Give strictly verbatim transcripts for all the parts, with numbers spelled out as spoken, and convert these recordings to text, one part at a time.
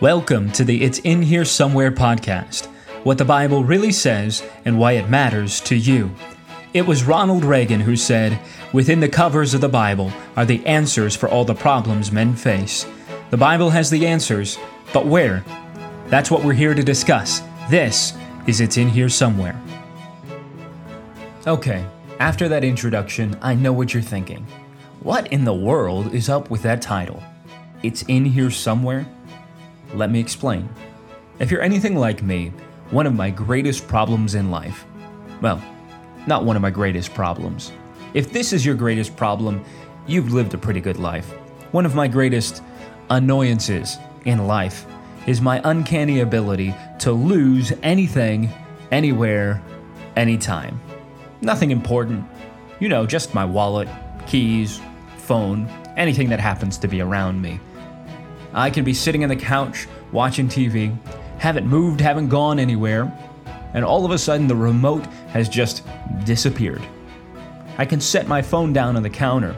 Welcome to the It's In Here Somewhere podcast, what the Bible really says and why it matters to you. It was Ronald Reagan who said, "Within the covers of the Bible are the answers for all the problems men face." The Bible has the answers, but where? That's what we're here to discuss. This is It's In Here Somewhere. Okay, after that introduction, I know what you're thinking. What in the world is up with that title? It's In Here Somewhere? Let me explain. If you're anything like me, one of my greatest problems in life, well, not one of my greatest problems. If this is your greatest problem, you've lived a pretty good life. One of my greatest annoyances in life is my uncanny ability to lose anything, anywhere, anytime. Nothing important. You know, just my wallet, keys, phone, anything that happens to be around me. I can be sitting on the couch, watching T V, haven't moved, haven't gone anywhere, and all of a sudden the remote has just disappeared. I can set my phone down on the counter,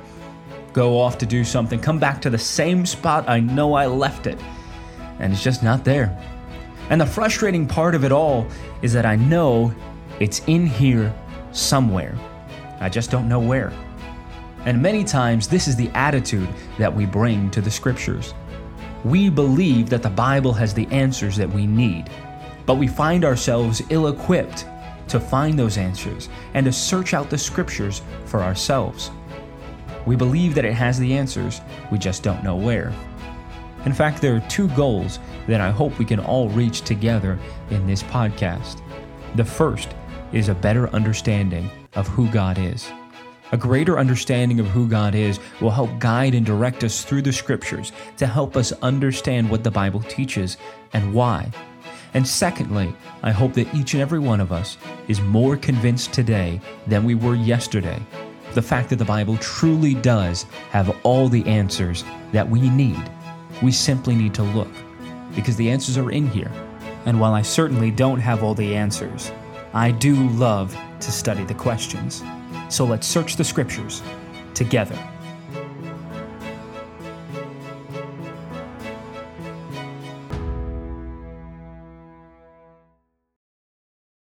go off to do something, come back to the same spot I know I left it, and it's just not there. And the frustrating part of it all is that I know it's in here somewhere. I just don't know where. And many times this is the attitude that we bring to the scriptures. We believe that the Bible has the answers that we need, but we find ourselves ill-equipped to find those answers and to search out the scriptures for ourselves. We believe that it has the answers, we just don't know where. In fact, there are two goals that I hope we can all reach together in this podcast. The first is a better understanding of who God is. A greater understanding of who God is will help guide and direct us through the scriptures to help us understand what the Bible teaches and why. And secondly, I hope that each and every one of us is more convinced today than we were yesterday of the fact that the Bible truly does have all the answers that we need. We simply need to look, because the answers are in here. And while I certainly don't have all the answers, I do love to study the questions. So let's search the scriptures together.